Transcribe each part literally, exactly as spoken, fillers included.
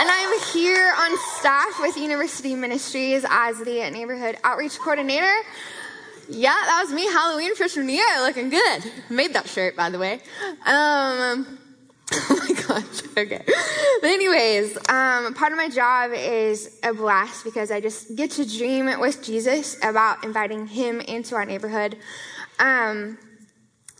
And I'm here on staff with University Ministries as the Neighborhood Outreach Coordinator. Yeah, that was me, Halloween freshman year, looking good. Made that shirt, by the way. Um, oh my gosh, okay. But anyways, um, part of my job is a blast because I just get to dream with Jesus about inviting him into our neighborhood. Um...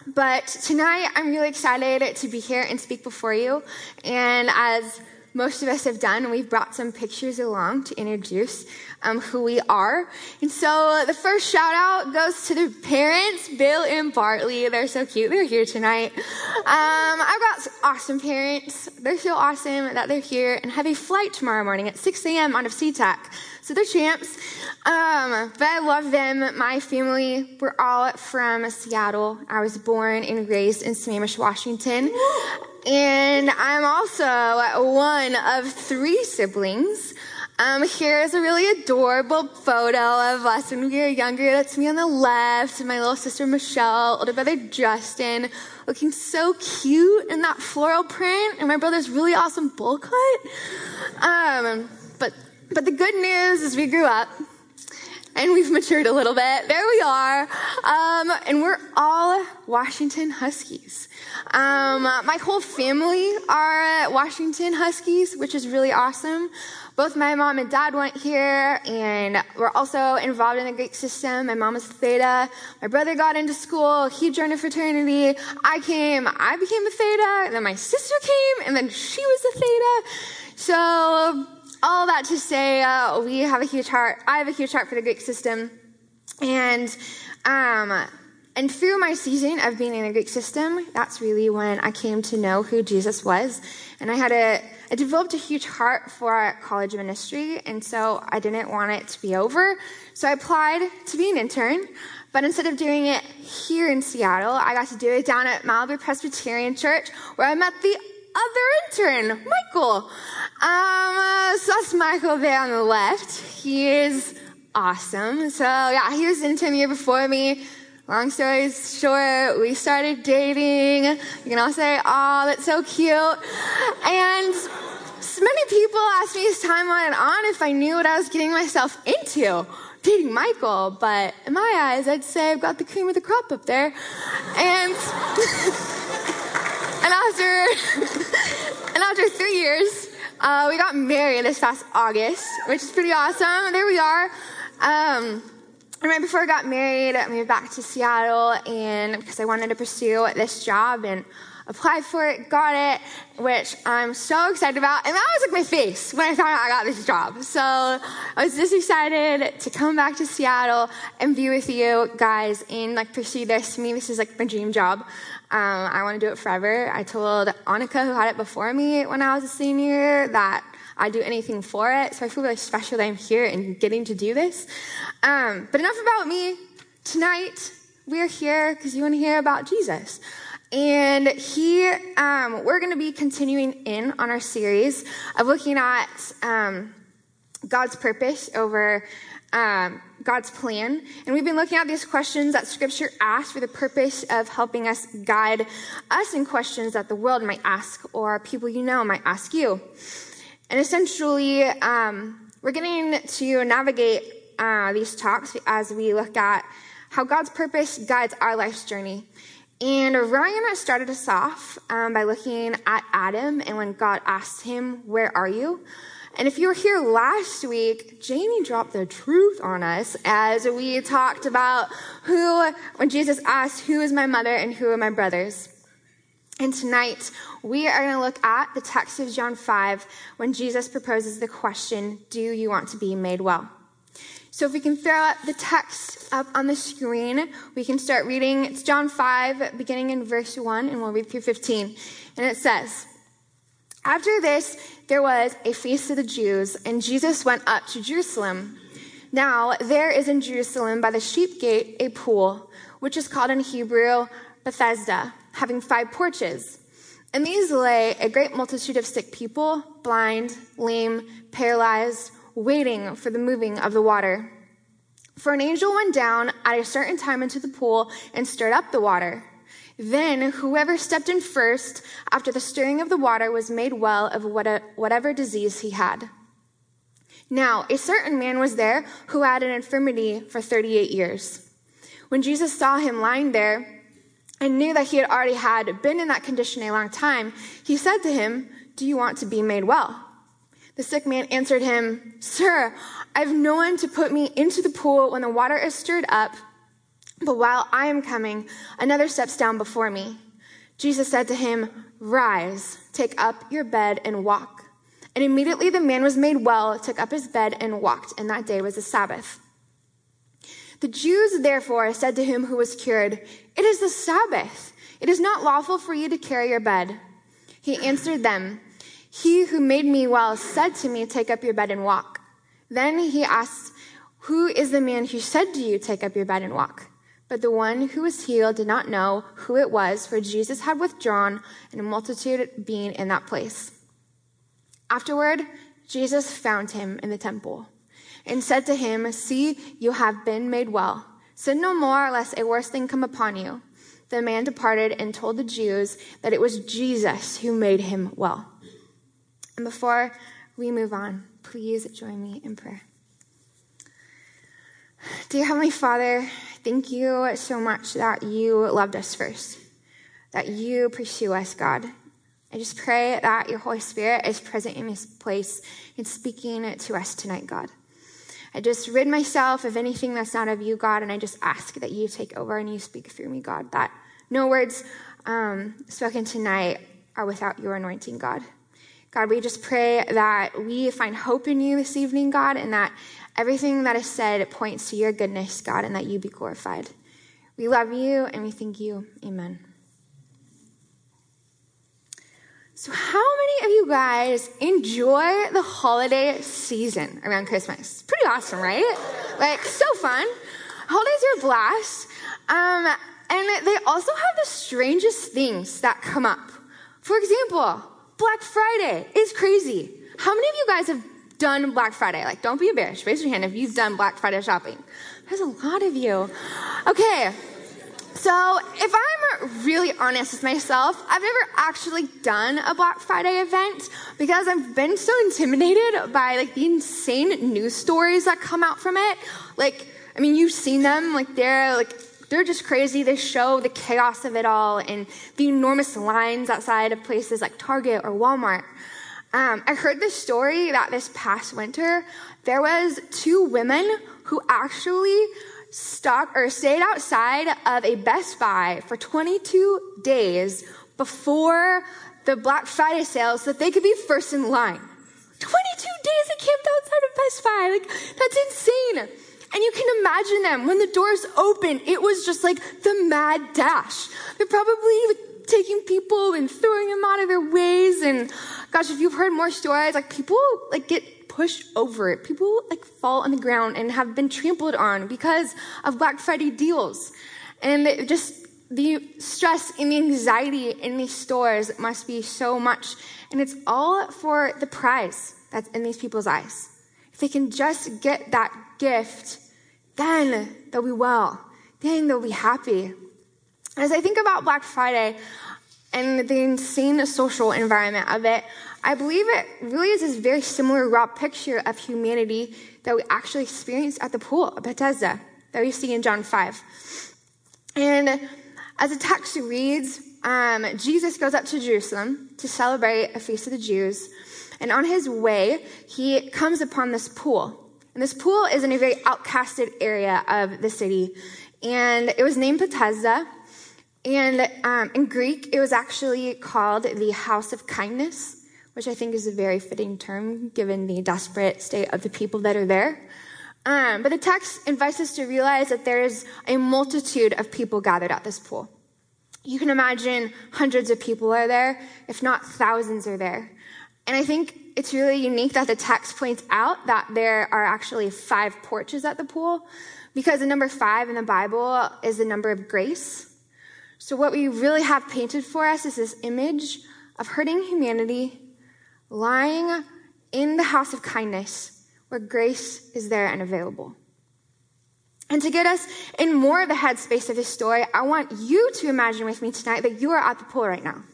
But tonight, I'm really excited to be here and speak before you, and as most of us have done, we've brought some pictures along to introduce um, who we are. And so the first shout out goes to the parents, Bill and Bartley. They're so cute. They're here tonight. Um, I brought awesome parents. They're so awesome that they're here and have a flight tomorrow morning at six a.m. out of SeaTac. So they're champs. Um, but I love them. My family, we're all from Seattle. I was born and raised in Sammamish, Washington. And I'm also one of three siblings. Um, here is a really adorable photo of us when we were younger. That's me on the left, my little sister Michelle, older brother Justin, looking so cute in that floral print, and my brother's really awesome bowl cut. Um, but but the good news is we grew up. And we've matured a little bit. There we are. Um, and we're all Washington Huskies. Um, my whole family are Washington Huskies, which is really awesome. Both my mom and dad went here, and we're also involved in the Greek system. My mom is Theta. My brother got into school. He joined a fraternity. I came. I became a Theta. And then my sister came, and then she was a Theta. So... all that to say, uh, we have a huge heart. I have a huge heart for the Greek system. And um, and through my season of being in the Greek system, that's really when I came to know who Jesus was. And I had a, I developed a huge heart for college ministry, and so I didn't want it to be over. So I applied to be an intern. But instead of doing it here in Seattle, I got to do it down at Malibu Presbyterian Church, where I met the other intern, Michael. Um, uh, so that's Michael there on the left. He is awesome. So yeah, he was an intern the year before me. Long story short, we started dating. You can all say, oh, that's so cute. And so many people asked me as time went on if I knew what I was getting myself into dating Michael. But in my eyes, I'd say I've got the cream of the crop up there. And... And after, and after three years, uh, we got married this past August, which is pretty awesome. There we are. Um, and right before I got married, I moved back to Seattle, and because I wanted to pursue this job and applied for it, got it, which I'm so excited about. And that was like my face when I found out I got this job. So I was just excited to come back to Seattle and be with you guys and like pursue this. To me, this is like my dream job. Um, I want to do it forever. I told Annika, who had it before me when I was a senior, that I'd do anything for it. So I feel really special that I'm here and getting to do this. Um, but enough about me. Tonight, we're here because you want to hear about Jesus. And he, um, we're going to be continuing in on our series of looking at um, God's purpose over Um, God's plan. And we've been looking at these questions that Scripture asks for the purpose of helping us guide us in questions that the world might ask or people you know might ask you. And essentially, um, we're getting to navigate uh, these talks as we look at how God's purpose guides our life's journey. And Ryan started us off um, by looking at Adam and when God asked him, "Where are you?" And if you were here last week, Jamie dropped the truth on us as we talked about who, when Jesus asked, who is my mother and who are my brothers? And tonight, we are going to look at the text of John five when Jesus proposes the question, do you want to be made well? So if we can throw up the text up on the screen, we can start reading. It's John five, beginning in verse one, and we'll read through fifteen. And it says, "After this, there was a feast of the Jews, and Jesus went up to Jerusalem. Now there is in Jerusalem by the sheep gate a pool, which is called in Hebrew Bethesda, having five porches. And these lay a great multitude of sick people, blind, lame, paralyzed, waiting for the moving of the water. For an angel went down at a certain time into the pool and stirred up the water. Then whoever stepped in first after the stirring of the water was made well of whatever disease he had. Now a certain man was there who had an infirmity for thirty-eight years. When Jesus saw him lying there, and knew that he had already had been in that condition a long time, he said to him, "Do you want to be made well?" The sick man answered him, "Sir, I have no one to put me into the pool when the water is stirred up, but while I am coming, another steps down before me." Jesus said to him, "Rise, take up your bed and walk." And immediately the man was made well, took up his bed and walked, and that day was the Sabbath. The Jews therefore said to him who was cured, "It is the Sabbath. It is not lawful for you to carry your bed." He answered them, "He who made me well said to me, 'Take up your bed and walk.'" Then he asked, "Who is the man who said to you, 'Take up your bed and walk'?" But the one who was healed did not know who it was, for Jesus had withdrawn, and a multitude being in that place. Afterward, Jesus found him in the temple and said to him, "See, you have been made well. Sin no more, lest a worse thing come upon you." The man departed and told the Jews that it was Jesus who made him well. And before we move on, please join me in prayer. Dear Heavenly Father, thank you so much that you loved us first, that you pursue us, God. I just pray that your Holy Spirit is present in this place and speaking to us tonight, God. I just rid myself of anything that's not of you, God, and I just ask that you take over and you speak through me, God, that no words um, spoken tonight are without your anointing, God. God, we just pray that we find hope in you this evening, God, and that everything that is said points to your goodness, God, and that you be glorified. We love you and we thank you. Amen. So how many of you guys enjoy the holiday season around Christmas? Pretty awesome, right? Like, so fun. Holidays are a blast. Um, and they also have the strangest things that come up. For example, Black Friday is crazy. How many of you guys have done Black Friday? Like, don't be embarrassed. Raise your hand if you've done Black Friday shopping. There's a lot of you. Okay. So if I'm really honest with myself, I've never actually done a Black Friday event because I've been so intimidated by like the insane news stories that come out from it. Like, I mean, you've seen them. Like they're like they're just crazy. They show the chaos of it all and the enormous lines outside of places like Target or Walmart. Um, I heard this story that this past winter there was two women who actually Stock or stayed outside of a Best Buy for twenty-two days before the Black Friday sale so that they could be first in line. twenty-two days they camped outside of Best Buy. Like, that's insane. And you can imagine them when the doors opened, it was just like the mad dash. They're probably taking people and throwing them out of their ways. And gosh, if you've heard more stories, like people like get pushed over it. People like fall on the ground and have been trampled on because of Black Friday deals. And it just the stress and the anxiety in these stores must be so much. And it's all for the prize that's in these people's eyes. If they can just get that gift, then they'll be well. Then they'll be happy. As I think about Black Friday and the insane social environment of it, I believe it really is this very similar raw picture of humanity that we actually experience at the pool of Bethesda that we see in John five. And as the text reads, um, Jesus goes up to Jerusalem to celebrate a feast of the Jews. And on his way, he comes upon this pool. And this pool is in a very outcasted area of the city. And it was named Bethesda. And um, in Greek, it was actually called the House of Kindness, which I think is a very fitting term given the desperate state of the people that are there. Um, but the text invites us to realize that there is a multitude of people gathered at this pool. You can imagine hundreds of people are there, if not thousands are there. And I think It's really unique that the text points out that there are actually five porches at the pool, because the number five in the Bible is the number of grace. So what we really have painted for us is this image of hurting humanity lying in the house of kindness, where grace is there and available. And to get us in more of the headspace of this story, I want you to imagine with me tonight that you are at the pool right now.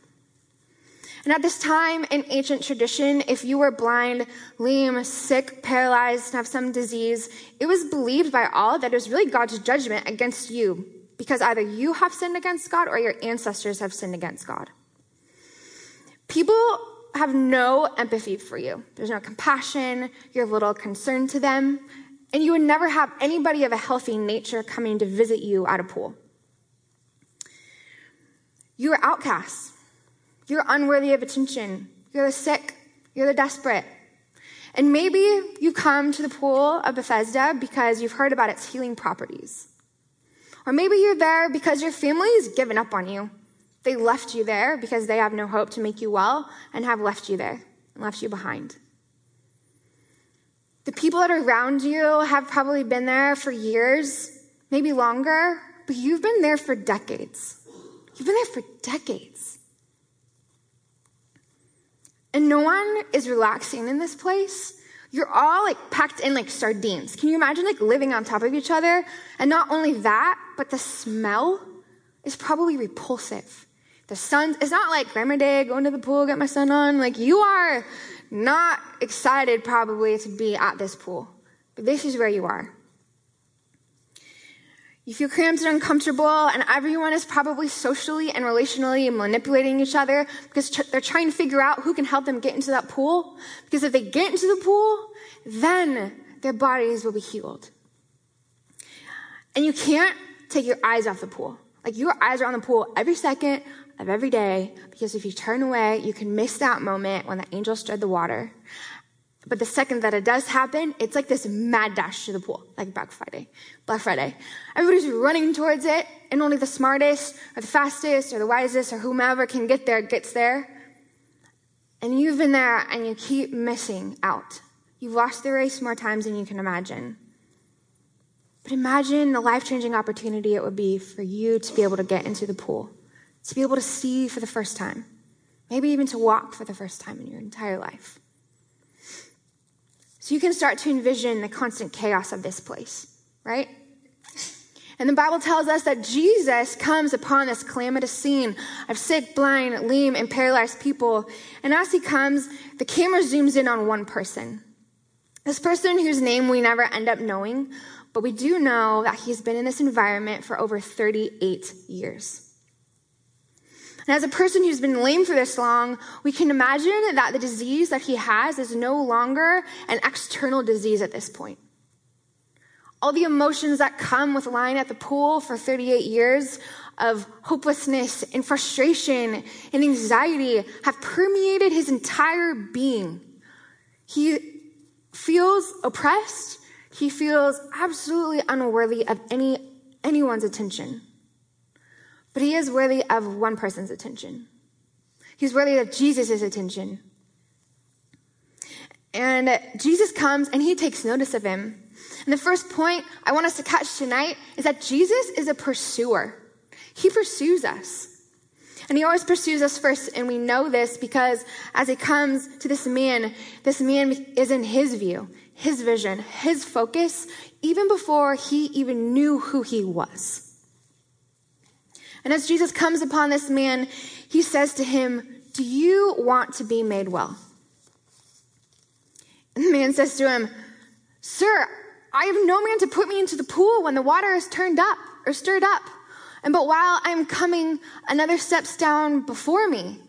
And at this time in ancient tradition, if you were blind, lame, sick, paralyzed, and have some disease, it was believed by all that it was really God's judgment against you, because either you have sinned against God or your ancestors have sinned against God. People have no empathy for you. There's no compassion. You have little concern to them. And you would never have anybody of a healthy nature coming to visit you at a pool. You are outcasts. You're unworthy of attention. You're the sick. You're the desperate. And maybe you come to the pool of Bethesda because you've heard about its healing properties. Or maybe you're there because your family has given up on you. They left you there because they have no hope to make you well and have left you there and left you behind. The people that are around you have probably been there for years, maybe longer, but you've been there for decades. You've been there for decades. And no one is relaxing in this place. You're all like packed in like sardines. Can you imagine like living on top of each other? And not only that, but the smell is probably repulsive. The sun, it's not like Grandma Day, going to the pool, get my sun on. Like you are not excited probably to be at this pool, but this is where you are. You feel cramped and uncomfortable, and everyone is probably socially and relationally manipulating each other because tr- they're trying to figure out who can help them get into that pool, because if they get into the pool, then their bodies will be healed. And you can't take your eyes off the pool. Like your eyes are on the pool every second of every day, because if you turn away, you can miss that moment when the angel stirred the water. But the second that it does happen, it's like this mad dash to the pool, like Black Friday, Black Friday. Everybody's running towards it, and only the smartest or the fastest or the wisest or whomever can get there gets there. And you've been there, and you keep missing out. You've lost the race more times than you can imagine. But imagine the life-changing opportunity it would be for you to be able to get into the pool, to be able to see for the first time, maybe even to walk for the first time in your entire life. So you can start to envision the constant chaos of this place, right? And the Bible tells us that Jesus comes upon this calamitous scene of sick, blind, lame, and paralyzed people. And as he comes, the camera zooms in on one person. This person whose name we never end up knowing, but we do know that he's been in this environment for over thirty-eight years. And as a person who's been lame for this long, we can imagine that the disease that he has is no longer an external disease at this point. All the emotions that come with lying at the pool for thirty-eight years of hopelessness and frustration and anxiety have permeated his entire being. He feels oppressed. He feels absolutely unworthy of any anyone's attention. But he is worthy of one person's attention. He's worthy of Jesus' attention. And Jesus comes and he takes notice of him. And the first point I want us to catch tonight is that Jesus is a pursuer. He pursues us. And he always pursues us first. And we know this because as he comes to this man, this man is in his view, his vision, his focus, even before he even knew who he was. And as Jesus comes upon this man, he says to him, "Do you want to be made well?" And the man says to him, "Sir, I have no man to put me into the pool when the water is turned up or stirred up. And but while I am coming, another steps down before me."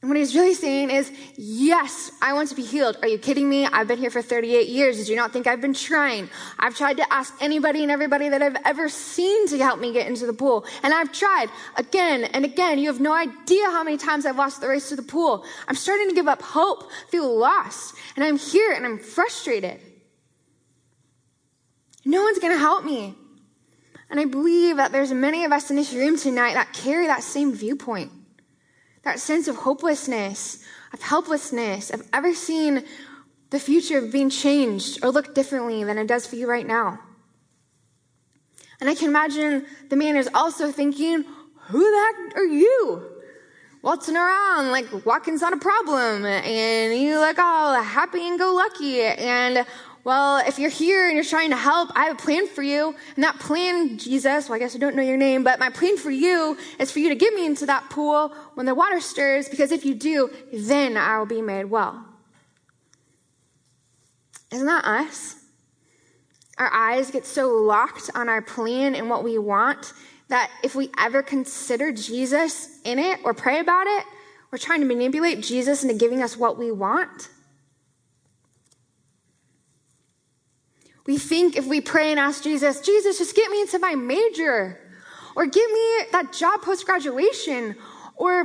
And what he's really saying is, yes, I want to be healed. Are you kidding me? I've been here for thirty-eight years. Did you not think I've been trying? I've tried to ask anybody and everybody that I've ever seen to help me get into the pool. And I've tried again and again. You have no idea how many times I've lost the race to the pool. I'm starting to give up hope, feel lost. And I'm here and I'm frustrated. No one's going to help me. And I believe that there's many of us in this room tonight that carry that same viewpoint. that sense of hopelessness, of helplessness, of ever seeing the future being changed or look differently than it does for you right now. And I can imagine the man is also thinking, who the heck are you? Waltzing around, like, walking's not a problem, and you look all happy and go lucky, and, well, if you're here and you're trying to help, I have a plan for you, and that plan, Jesus, well, I guess I don't know your name, but my plan for you is for you to get me into that pool when the water stirs, because if you do, then I will be made well. Isn't that us? Our eyes get so locked on our plan and what we want that if we ever consider Jesus in it or pray about it, we're trying to manipulate Jesus into giving us what we want. We think if we pray and ask Jesus, Jesus, just get me into my major, or give me that job post-graduation, or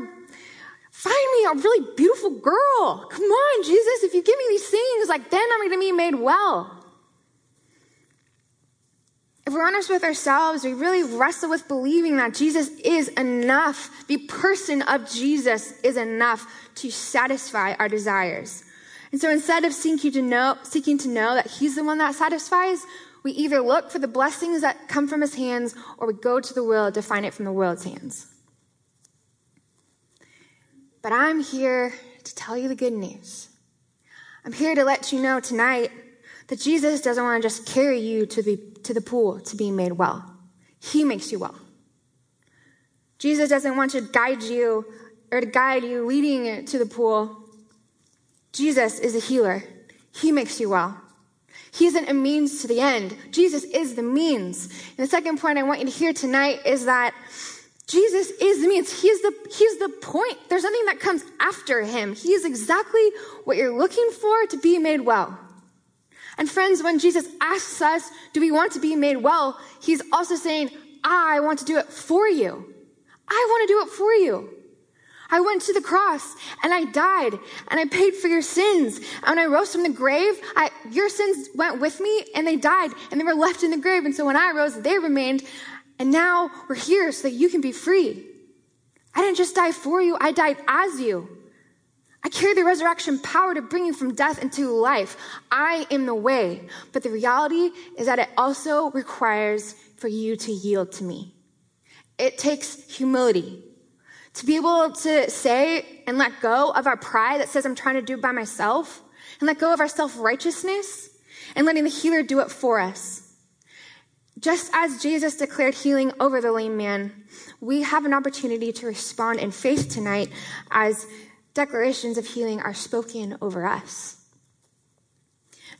find me a really beautiful girl. Come on, Jesus, if you give me these things, like, then I'm going to be made well. If we're honest with ourselves, we really wrestle with believing that Jesus is enough. The person of Jesus is enough to satisfy our desires. And so instead of seeking to know, seeking to know that he's the one that satisfies, we either look for the blessings that come from his hands or we go to the world to find it from the world's hands. But I'm here to tell you the good news. I'm here to let you know tonight that Jesus doesn't want to just carry you to the to the pool to be made well. He makes you well. Jesus doesn't want to guide you or to guide you leading to the pool. Jesus is a healer. He makes you well. He isn't a means to the end. Jesus is the means. And the second point I want you to hear tonight is that Jesus is the means. He is the, he is the point. There's nothing that comes after him. He is exactly what you're looking for to be made well. And friends, when Jesus asks us, do we want to be made well? He's also saying, I want to do it for you. I want to do it for you. I went to the cross and I died and I paid for your sins. And when I rose from the grave, I, your sins went with me and they died and they were left in the grave. And so when I rose, they remained. And now we're here so that you can be free. I didn't just die for you. I died as you. I carry the resurrection power to bring you from death into life. I am the way. But the reality is that it also requires for you to yield to me. It takes humility to be able to say and let go of our pride that says I'm trying to do it by myself, and let go of our self-righteousness and letting the healer do it for us. Just as Jesus declared healing over the lame man, we have an opportunity to respond in faith tonight as declarations of healing are spoken over us.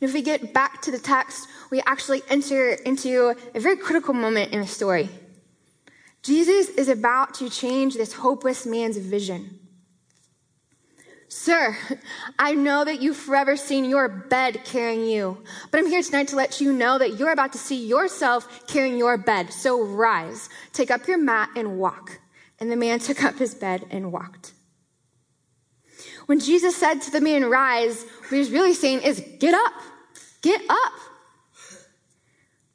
And if we get back to the text, we actually enter into a very critical moment in the story. Jesus is about to change this hopeless man's vision. Sir, I know that you've forever seen your bed carrying you, but I'm here tonight to let you know that you're about to see yourself carrying your bed. So rise, take up your mat and walk. And the man took up his bed and walked. When Jesus said to the man, rise, what he was really saying is, get up, get up.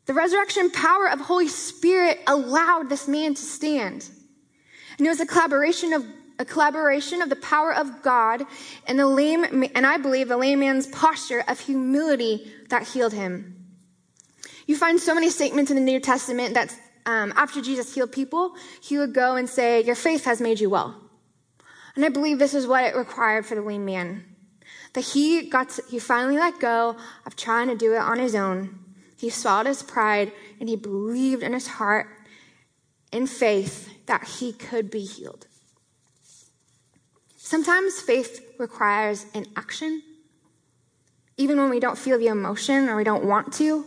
The resurrection power of Holy Spirit allowed this man to stand. And it was a collaboration of, a collaboration of the power of God and the lame, and I believe the lame man's posture of humility that healed him. You find so many statements in the New Testament that um, after Jesus healed people, he would go and say, your faith has made you well. And I believe this is what it required for the lame man. That he got to, he finally let go of trying to do it on his own. He swallowed his pride and he believed in his heart, in faith, that he could be healed. Sometimes faith requires an action. Even when we don't feel the emotion or we don't want to.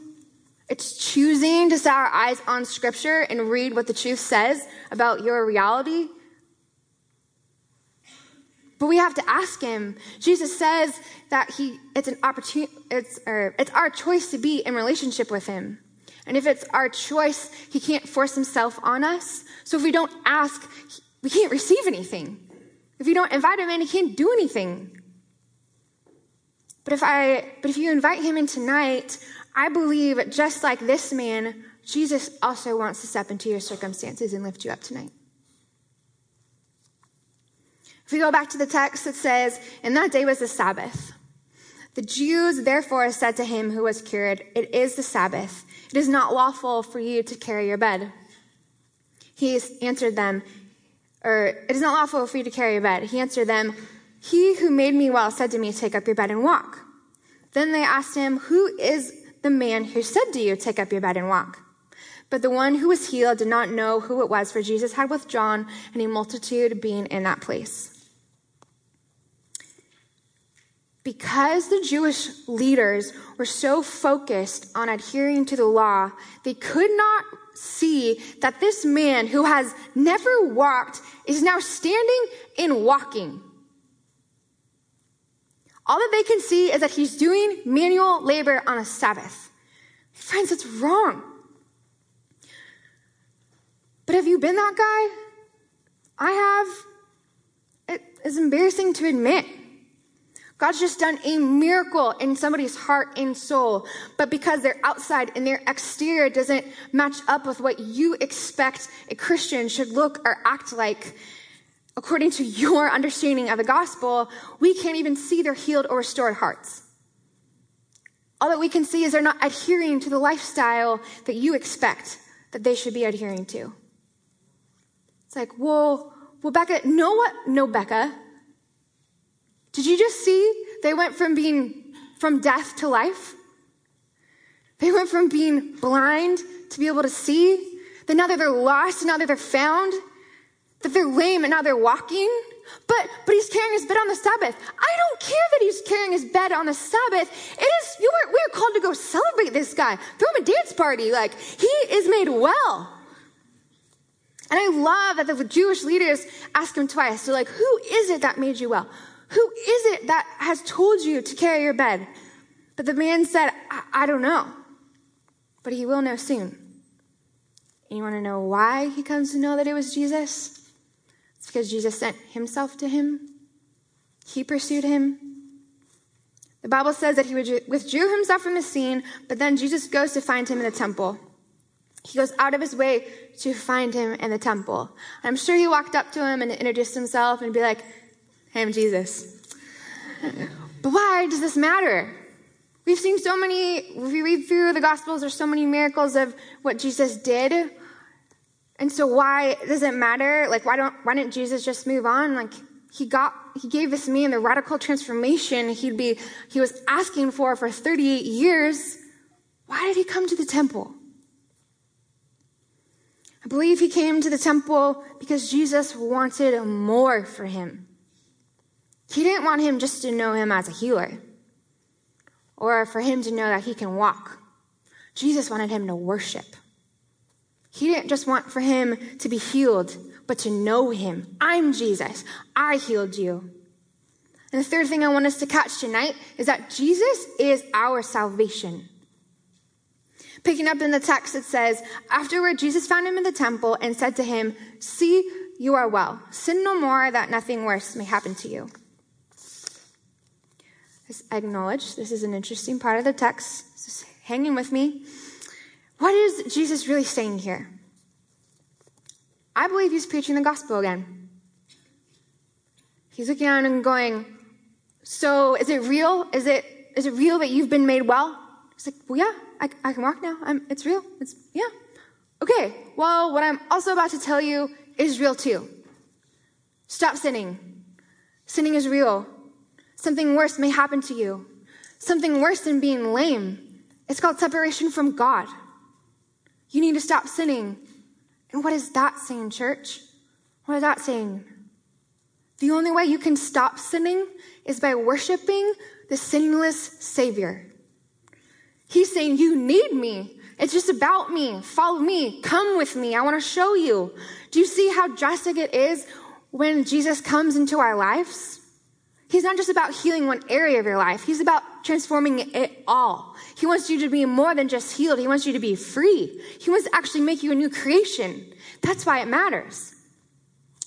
It's choosing to set our eyes on scripture and read what the truth says about your reality. But we have to ask him. Jesus says that he it's an opportunity it's or it's our choice to be in relationship with him. And if it's our choice, he can't force himself on us. So if we don't ask, we can't receive anything. If you don't invite him in, he can't do anything. But if I but if you invite him in tonight, I believe just like this man, Jesus also wants to step into your circumstances and lift you up tonight. If we go back to the text, it says, and that day was the Sabbath. The Jews therefore said to him who was cured, it is the Sabbath. It is not lawful for you to carry your bed. He answered them, or it is not lawful for you to carry your bed. He answered them, he who made me well said to me, take up your bed and walk. Then they asked him, who is the man who said to you, take up your bed and walk? But the one who was healed did not know who it was, for Jesus had withdrawn, and a multitude being in that place. Because the Jewish leaders were so focused on adhering to the law, they could not see that this man who has never walked is now standing and walking. All that they can see is that he's doing manual labor on a Sabbath. Friends, it's wrong. But have you been that guy? I have. It is embarrassing to admit. God's just done a miracle in somebody's heart and soul, but because their outside and their exterior doesn't match up with what you expect a Christian should look or act like, according to your understanding of the gospel, we can't even see their healed or restored hearts. All that we can see is they're not adhering to the lifestyle that you expect that they should be adhering to. It's like, well, well, Becca, no, what? No, Becca. Did you just see they went from being from death to life? They went from being blind to be able to see. Then now that they're lost, and now that they're found. That they're lame, and now they're walking. But but he's carrying his bed on the Sabbath. I don't care that he's carrying his bed on the Sabbath. It is you were we're called to go celebrate this guy. Throw him a dance party. Like, he is made well. And I love that the Jewish leaders ask him twice. They're like, who is it that made you well? Who is it that has told you to carry your bed? But the man said, I, I don't know. But he will know soon. And you want to know why he comes to know that it was Jesus? It's because Jesus sent himself to him. He pursued him. The Bible says that he withdrew himself from the scene, but then Jesus goes to find him in the temple. He goes out of his way to find him in the temple. I'm sure he walked up to him and introduced himself and be like, hey, I'm Jesus. But why does this matter? We've seen so many, if you read through the Gospels, there's so many miracles of what Jesus did. And so why does it matter? Like, why don't, why didn't Jesus just move on? Like, he got, he gave this man the radical transformation he'd be, he was asking for for thirty-eight years. Why did he come to the temple? I believe he came to the temple because Jesus wanted more for him. He didn't want him just to know him as a healer, or for him to know that he can walk. Jesus wanted him to worship. He didn't just want for him to be healed, but to know him. I'm Jesus. I healed you. And the third thing I want us to catch tonight is that Jesus is our salvation. Picking up in the text, it says, afterward, Jesus found him in the temple and said to him, see, you are well. Sin no more, that nothing worse may happen to you. I acknowledge this is an interesting part of the text. Just hang in with me. What is Jesus really saying here? I believe he's preaching the gospel again. He's looking at him and going, so is it real? Is it is it real that you've been made well? He's like, well, yeah, I, I can walk now. I'm, it's real. It's yeah. Okay, well, what I'm also about to tell you is real too. Stop sinning. Sinning is real. Something worse may happen to you. Something worse than being lame. It's called separation from God. You need to stop sinning. And what is that saying, church? What is that saying? The only way you can stop sinning is by worshiping the sinless Savior. He's saying, you need me. It's just about me. Follow me. Come with me. I want to show you. Do you see how drastic it is when Jesus comes into our lives? He's not just about healing one area of your life. He's about transforming it all. He wants you to be more than just healed. He wants you to be free. He wants to actually make you a new creation. That's why it matters.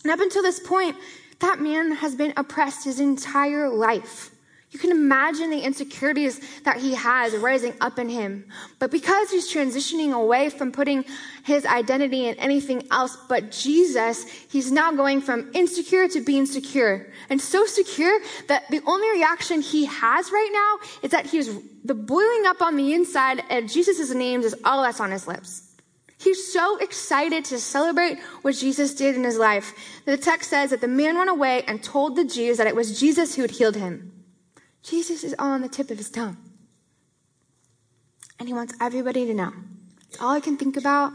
And up until this point, that man has been oppressed his entire life. You can imagine the insecurities that he has rising up in him. But because he's transitioning away from putting his identity in anything else but Jesus, he's now going from insecure to being secure. And so secure that the only reaction he has right now is that he's the boiling up on the inside of Jesus' names is all that's on his lips. He's so excited to celebrate what Jesus did in his life. The text says that the man went away and told the Jews that it was Jesus who had healed him. Jesus is all on the tip of his tongue. And he wants everybody to know. It's all I can think about,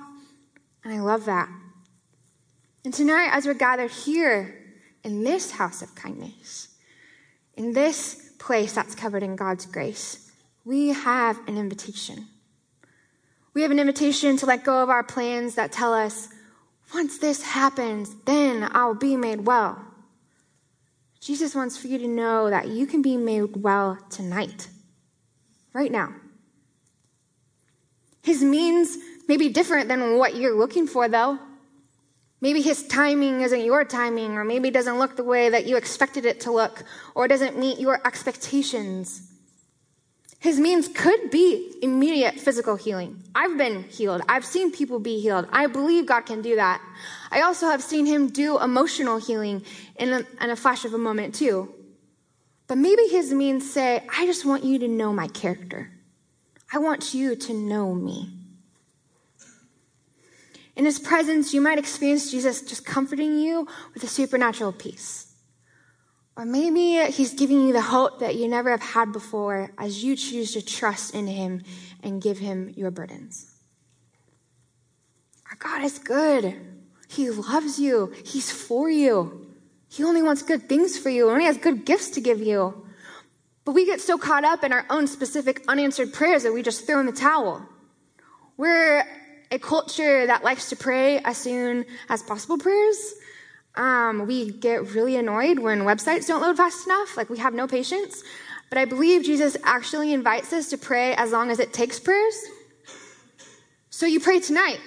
and I love that. And tonight, as we're gathered here in this house of kindness, in this place that's covered in God's grace, we have an invitation. We have an invitation to let go of our plans that tell us, once this happens, then I'll be made well. Jesus wants for you to know that you can be made well tonight, right now. His means may be different than what you're looking for, though. Maybe his timing isn't your timing, or maybe it doesn't look the way that you expected it to look, or it doesn't meet your expectations. His means could be immediate physical healing. I've been healed. I've seen people be healed. I believe God can do that. I also have seen him do emotional healing in a, in a flash of a moment too. But maybe his means say, I just want you to know my character. I want you to know me. In his presence, you might experience Jesus just comforting you with a supernatural peace. Or maybe he's giving you the hope that you never have had before as you choose to trust in him and give him your burdens. Our God is good. He loves you. He's for you. He only wants good things for you. He only has good gifts to give you. But we get so caught up in our own specific unanswered prayers that we just throw in the towel. We're a culture that likes to pray as soon as possible prayers. Um, we get really annoyed when websites don't load fast enough. Like, we have no patience. But I believe Jesus actually invites us to pray as long as it takes prayers. So you pray tonight,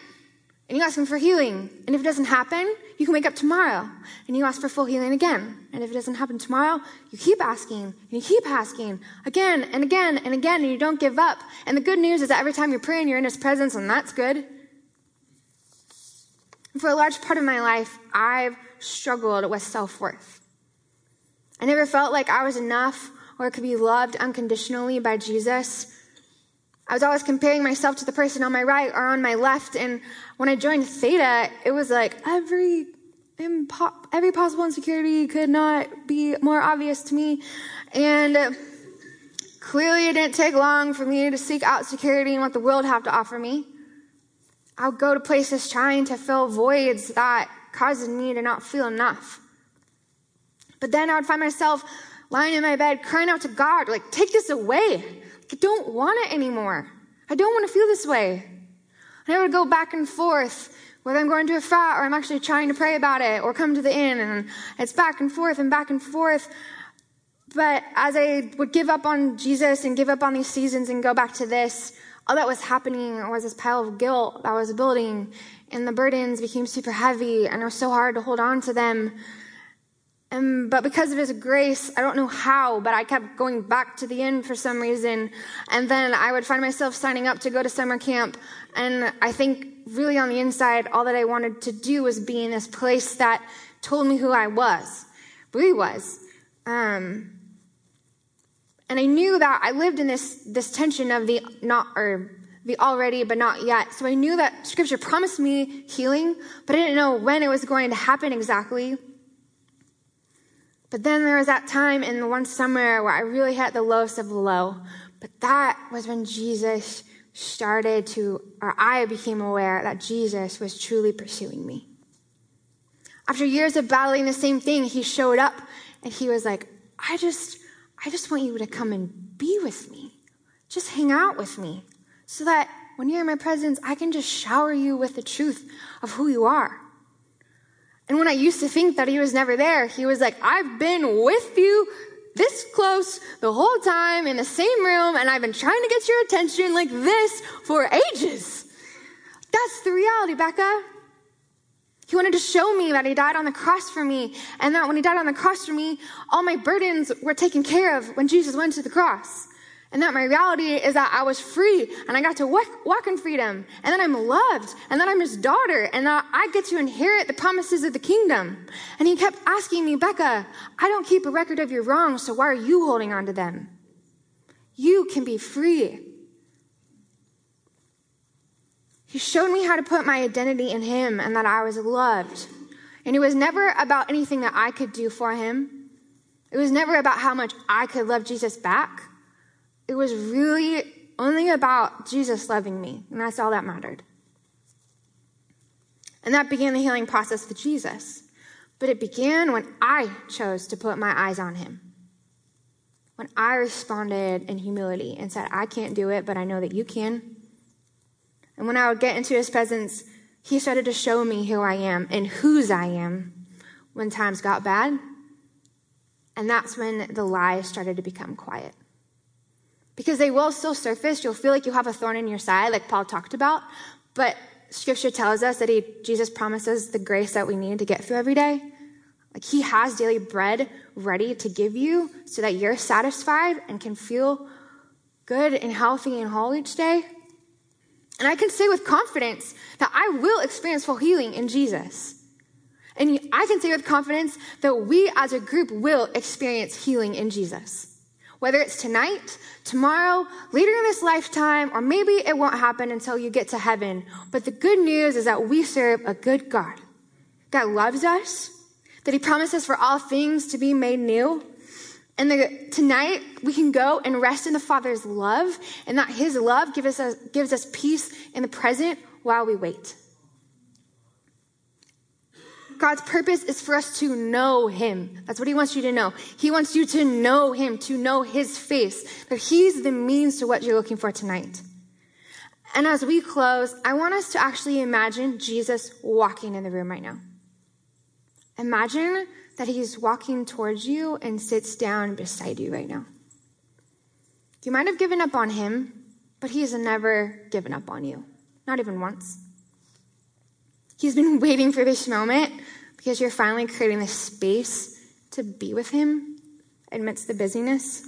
and you ask him for healing. And if it doesn't happen, you can wake up tomorrow, and you ask for full healing again. And if it doesn't happen tomorrow, you keep asking, and you keep asking, again and again and again, and you don't give up. And the good news is that every time you're praying, you're in his presence, and that's good. And for a large part of my life, I've struggled with self-worth. I never felt like I was enough or could be loved unconditionally by Jesus. I was always comparing myself to the person on my right or on my left, and when I joined Theta, it was like every impo- every possible insecurity could not be more obvious to me, and uh, clearly it didn't take long for me to seek out security and what the world had to offer me. I would go to places trying to fill voids that causing me to not feel enough. But then I would find myself lying in my bed, crying out to God, like, take this away. Like, I don't want it anymore. I don't want to feel this way. And I would go back and forth, whether I'm going to a frat or I'm actually trying to pray about it or come to the inn, and it's back and forth and back and forth. But as I would give up on Jesus and give up on these seasons and go back to this, all that was happening was this pile of guilt that I was building, and the burdens became super heavy, and it was so hard to hold on to them. And, but because of his grace, I don't know how, but I kept going back to the inn for some reason. And then I would find myself signing up to go to summer camp. And I think really on the inside, all that I wanted to do was be in this place that told me who I was, really was. Um, and I knew that I lived in this, this tension of the not, or the already, but not yet. So I knew that scripture promised me healing, but I didn't know when it was going to happen exactly. But then there was that time in the one summer where I really hit the lowest of the low. But that was when Jesus started to, or I became aware that Jesus was truly pursuing me. After years of battling the same thing, he showed up and he was like, I just, I just want you to come and be with me. Just hang out with me. So that when you're in my presence, I can just shower you with the truth of who you are. And when I used to think that he was never there, he was like, I've been with you this close the whole time in the same room, and I've been trying to get your attention like this for ages. That's the reality, Becca. He wanted to show me that he died on the cross for me, and that when he died on the cross for me, all my burdens were taken care of when Jesus went to the cross. And that my reality is that I was free, and I got to walk, walk in freedom, and that I'm loved, and that I'm his daughter, and that I get to inherit the promises of the kingdom. And he kept asking me, Becca, I don't keep a record of your wrongs, so why are you holding on to them? You can be free. He showed me how to put my identity in him and that I was loved. And it was never about anything that I could do for him. It was never about how much I could love Jesus back. It was really only about Jesus loving me, and that's all that mattered. And that began the healing process for Jesus. But it began when I chose to put my eyes on him. When I responded in humility and said, I can't do it, but I know that you can. And when I would get into his presence, he started to show me who I am and whose I am when times got bad. And that's when the lies started to become quiet. Because they will still surface. You'll feel like you have a thorn in your side, like Paul talked about. But Scripture tells us that he, Jesus promises the grace that we need to get through every day. Like he has daily bread ready to give you so that you're satisfied and can feel good and healthy and whole each day. And I can say with confidence that I will experience full healing in Jesus. And I can say with confidence that we as a group will experience healing in Jesus. Whether it's tonight, tomorrow, later in this lifetime, or maybe it won't happen until you get to heaven. But the good news is that we serve a good God that loves us, that he promises for all things to be made new. And the, tonight we can go and rest in the Father's love, and that his love gives us, gives us peace in the present while we wait. God's purpose is for us to know him. That's what he wants you to know. He wants you to know him, to know his face, that he's the means to what you're looking for tonight. And as we close, I want us to actually imagine Jesus walking in the room right now. Imagine that he's walking towards you and sits down beside you right now. You might have given up on him, but he has never given up on you. Not even once. He's been waiting for this moment because you're finally creating this space to be with him amidst the busyness.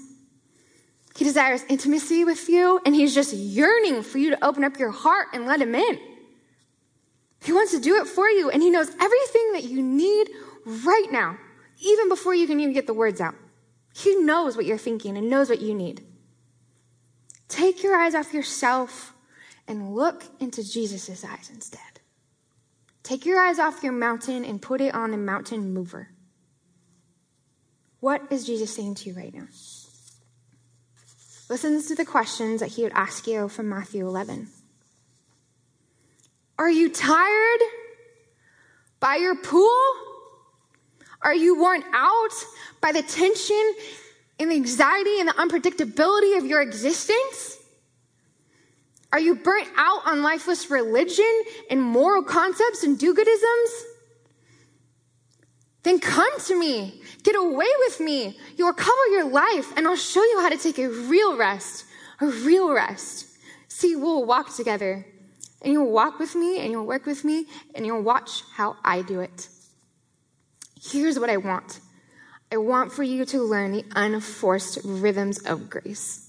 He desires intimacy with you, and he's just yearning for you to open up your heart and let him in. He wants to do it for you, and he knows everything that you need right now, even before you can even get the words out. He knows what you're thinking and knows what you need. Take your eyes off yourself and look into Jesus' eyes instead. Take your eyes off your mountain and put it on the mountain mover. What is Jesus saying to you right now? Listen to the questions that he would ask you from Matthew eleven. Are you tired by your pool? Are you worn out by the tension and the anxiety and the unpredictability of your existence? Are you burnt out on lifeless religion and moral concepts and do-goodisms? Then come to me. Get away with me. You'll recover your life, and I'll show you how to take a real rest, a real rest. See, we'll walk together, and you'll walk with me, and you'll work with me, and you'll watch how I do it. Here's what I want. I want for you to learn the unforced rhythms of grace.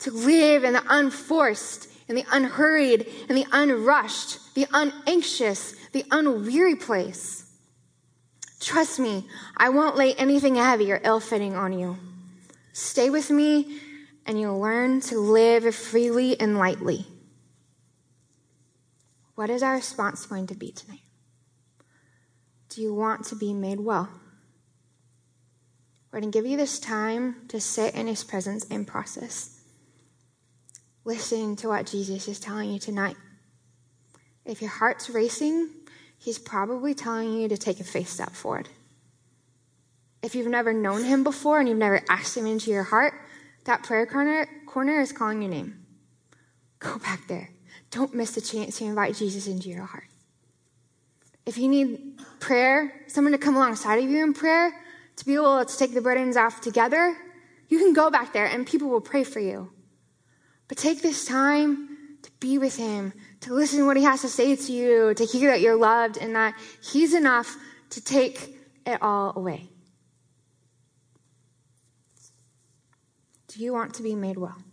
To live in the unforced, in the unhurried, in the unrushed, the unanxious, the unweary place. Trust me, I won't lay anything heavy or ill-fitting on you. Stay with me, and you'll learn to live freely and lightly. What is our response going to be tonight? Do you want to be made well? We're going to give you this time to sit in his presence and process. Listen to what Jesus is telling you tonight. If your heart's racing, he's probably telling you to take a faith step forward. If you've never known him before and you've never asked him into your heart, that prayer corner, corner is calling your name. Go back there. Don't miss the chance to invite Jesus into your heart. If you need prayer, someone to come alongside of you in prayer, to be able to take the burdens off together, you can go back there and people will pray for you. But take this time to be with him, to listen to what he has to say to you, to hear that you're loved and that he's enough to take it all away. Do you want to be made well?